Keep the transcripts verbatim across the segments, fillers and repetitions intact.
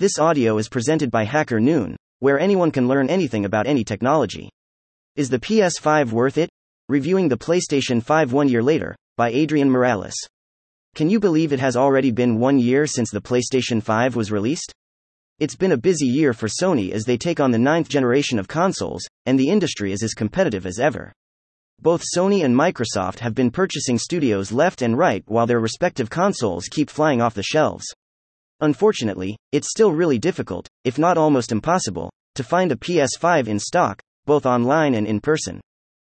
This audio is presented by Hacker Noon, where anyone can learn anything about any technology. Is the P S five worth it? Reviewing the PlayStation five one year later, by Adrian Morales. Can you believe it has already been one year since the PlayStation five was released? It's been a busy year for Sony as they take on the ninth generation of consoles, and the industry is as competitive as ever. Both Sony and Microsoft have been purchasing studios left and right while their respective consoles keep flying off the shelves. Unfortunately, it's still really difficult, if not almost impossible, to find a P S five in stock, both online and in person.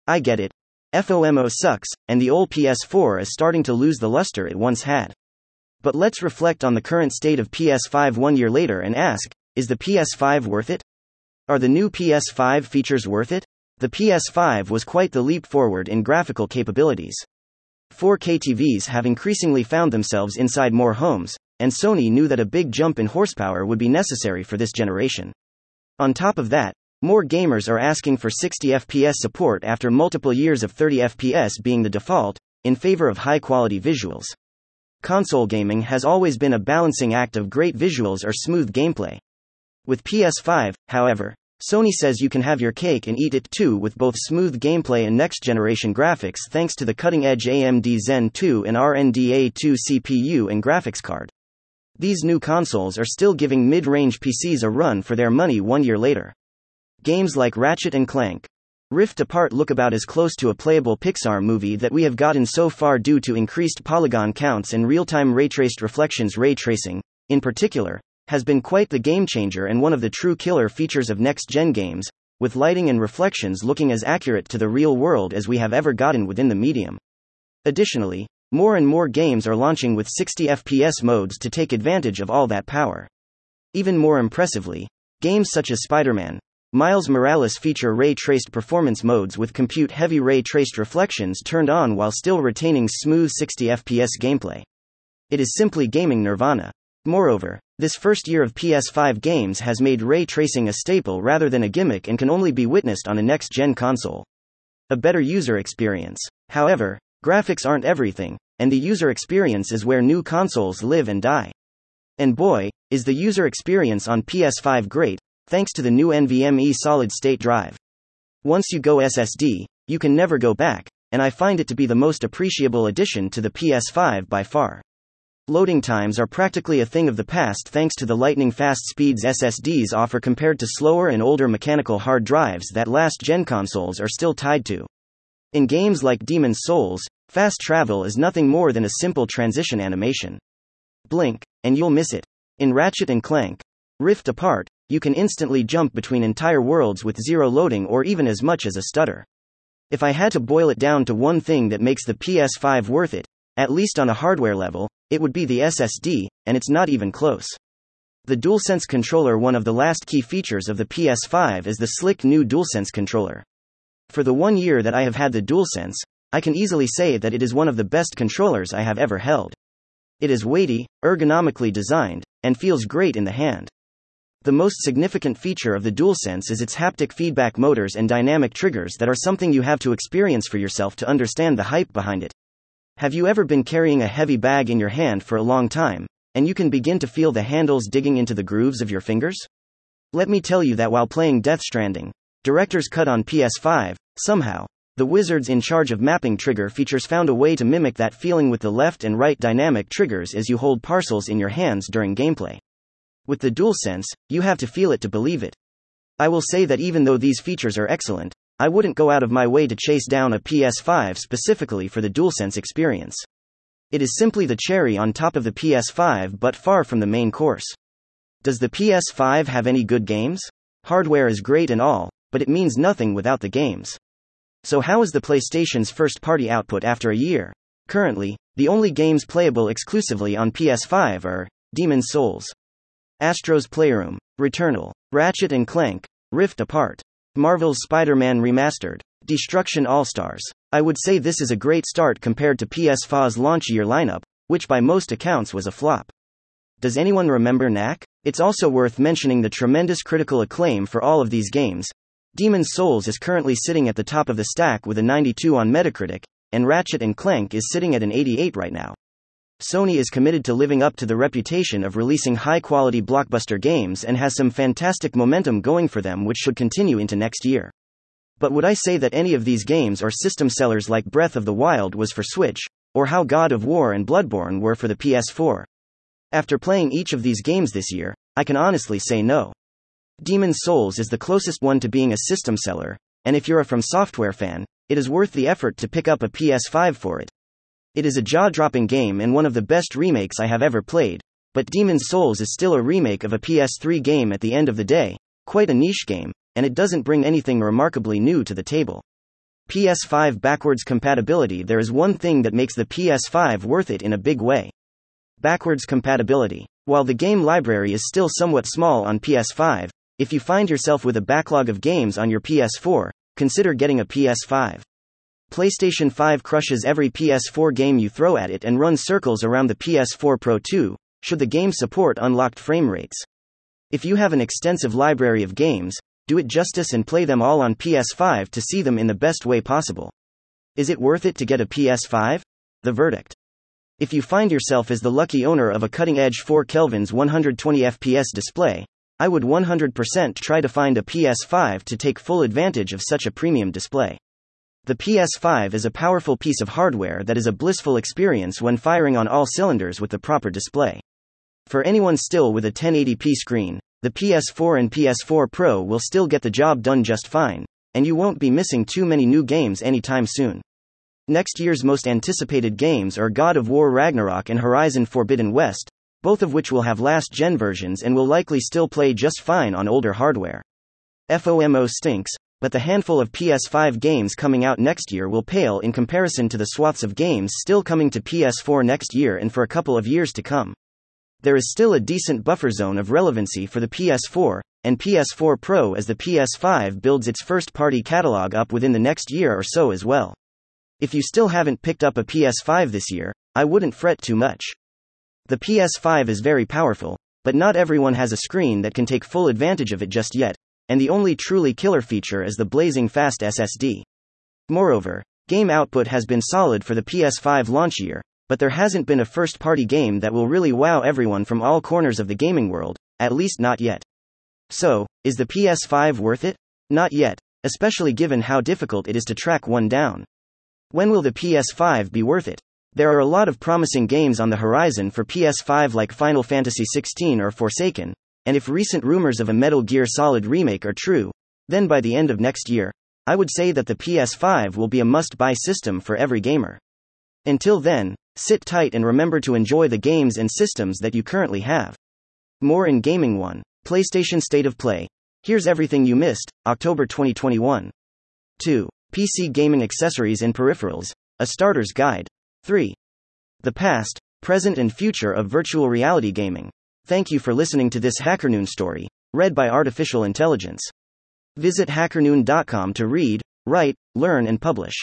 I get it. FOMO sucks, and the old P S four is starting to lose the luster it once had. But let's reflect on the current state of P S five one year later and ask, is the P S five worth it? Are the new P S five features worth it? The P S five was quite the leap forward in graphical capabilities. four K T Vs have increasingly found themselves inside more homes, and Sony knew that a big jump in horsepower would be necessary for this generation. On top of that, more gamers are asking for sixty F P S support after multiple years of thirty F P S being the default, in favor of high-quality visuals. Console gaming has always been a balancing act of great visuals or smooth gameplay. With P S five, however, Sony says you can have your cake and eat it too with both smooth gameplay and next-generation graphics thanks to the cutting-edge A M D Zen two and R D N A two C P U and graphics card. These new consoles are still giving mid-range P Cs a run for their money one year later. Games like Ratchet and Clank Rift Apart look about as close to a playable Pixar movie that we have gotten so far due to increased polygon counts and real-time ray-traced reflections. Ray tracing, in particular, has been quite the game-changer and one of the true killer features of next-gen games, with lighting and reflections looking as accurate to the real world as we have ever gotten within the medium. Additionally, more and more games are launching with sixty F P S modes to take advantage of all that power. Even more impressively, games such as Spider-Man, Miles Morales feature ray-traced performance modes with compute-heavy ray-traced reflections turned on while still retaining smooth sixty F P S gameplay. It is simply gaming nirvana. Moreover, this first year of P S five games has made ray tracing a staple rather than a gimmick and can only be witnessed on a next-gen console. A better user experience. However, graphics aren't everything, and the user experience is where new consoles live and die. And boy, is the user experience on P S five great, thanks to the new N V M E solid-state drive. Once you go S S D, you can never go back, and I find it to be the most appreciable addition to the P S five by far. Loading times are practically a thing of the past thanks to the lightning-fast speeds S S Ds offer compared to slower and older mechanical hard drives that last-gen consoles are still tied to. In games like Demon's Souls, fast travel is nothing more than a simple transition animation. Blink, and you'll miss it. In Ratchet and Clank Rift Apart, you can instantly jump between entire worlds with zero loading or even as much as a stutter. If I had to boil it down to one thing that makes the P S five worth it, at least on a hardware level, it would be the S S D, and it's not even close. The DualSense controller. One of the last key features of the P S five is the slick new DualSense controller. For the one year that I have had the DualSense, I can easily say that it is one of the best controllers I have ever held. It is weighty, ergonomically designed, and feels great in the hand. The most significant feature of the DualSense is its haptic feedback motors and dynamic triggers that are something you have to experience for yourself to understand the hype behind it. Have you ever been carrying a heavy bag in your hand for a long time, and you can begin to feel the handles digging into the grooves of your fingers? Let me tell you that while playing Death Stranding Director's Cut on P S five, somehow, the wizards in charge of mapping trigger features found a way to mimic that feeling with the left and right dynamic triggers as you hold parcels in your hands during gameplay. With the DualSense, you have to feel it to believe it. I will say that even though these features are excellent, I wouldn't go out of my way to chase down a P S five specifically for the DualSense experience. It is simply the cherry on top of the P S five but far from the main course. Does the P S five have any good games? Hardware is great and all, but it means nothing without the games. So how is the PlayStation's first-party output after a year? Currently, the only games playable exclusively on P S five are Demon's Souls, Astro's Playroom, Returnal, Ratchet and Clank, Rift Apart, Marvel's Spider-Man Remastered, Destruction All-Stars. I would say this is a great start compared to P S four's launch year lineup, which by most accounts was a flop. Does anyone remember Knack? It's also worth mentioning the tremendous critical acclaim for all of these games. Demon's Souls is currently sitting at the top of the stack with a ninety-two on Metacritic, and Ratchet and Clank is sitting at an eighty-eight right now. Sony is committed to living up to the reputation of releasing high-quality blockbuster games and has some fantastic momentum going for them which should continue into next year. But would I say that any of these games are system sellers like Breath of the Wild was for Switch, or how God of War and Bloodborne were for the P S four? After playing each of these games this year, I can honestly say no. Demon's Souls is the closest one to being a system seller, and if you're a From Software fan, it is worth the effort to pick up a P S five for it. It is a jaw-dropping game and one of the best remakes I have ever played, but Demon's Souls is still a remake of a P S three game at the end of the day, quite a niche game, and it doesn't bring anything remarkably new to the table. P S five backwards compatibility. There is one thing that makes the P S five worth it in a big way. Backwards compatibility. While the game library is still somewhat small on P S five, if you find yourself with a backlog of games on your P S four, consider getting a P S five. PlayStation five crushes every P S four game you throw at it and runs circles around the P S four Pro too, should the game support unlocked frame rates. If you have an extensive library of games, do it justice and play them all on P S five to see them in the best way possible. Is it worth it to get a P S five? The verdict. If you find yourself as the lucky owner of a cutting-edge four Kelvin's one hundred twenty F P S display, I would one hundred percent try to find a P S five to take full advantage of such a premium display. The P S five is a powerful piece of hardware that is a blissful experience when firing on all cylinders with the proper display. For anyone still with a ten eighty p screen, the P S four and P S four Pro will still get the job done just fine, and you won't be missing too many new games anytime soon. Next year's most anticipated games are God of War Ragnarok and Horizon Forbidden West, both of which will have last-gen versions and will likely still play just fine on older hardware. FOMO stinks, but the handful of P S five games coming out next year will pale in comparison to the swaths of games still coming to P S four next year and for a couple of years to come. There is still a decent buffer zone of relevancy for the P S four and P S four Pro as the P S five builds its first-party catalog up within the next year or so as well. If you still haven't picked up a P S five this year, I wouldn't fret too much. The P S five is very powerful, but not everyone has a screen that can take full advantage of it just yet, and the only truly killer feature is the blazing fast S S D. Moreover, game output has been solid for the P S five launch year, but there hasn't been a first-party game that will really wow everyone from all corners of the gaming world, at least not yet. So, is the P S five worth it? Not yet, especially given how difficult it is to track one down. When will the P S five be worth it? There are a lot of promising games on the horizon for P S five like Final Fantasy sixteen or Forsaken, and if recent rumors of a Metal Gear Solid remake are true, then by the end of next year, I would say that the P S five will be a must-buy system for every gamer. Until then, sit tight and remember to enjoy the games and systems that you currently have. More in Gaming one. PlayStation State of Play. Here's everything you missed, October twenty twenty-one. two. P C Gaming Accessories and Peripherals, a Starter's Guide. three. The Past, Present and Future of Virtual Reality Gaming. Thank you for listening to this Hacker Noon story, read by Artificial Intelligence. Visit hacker noon dot com to read, write, learn and publish.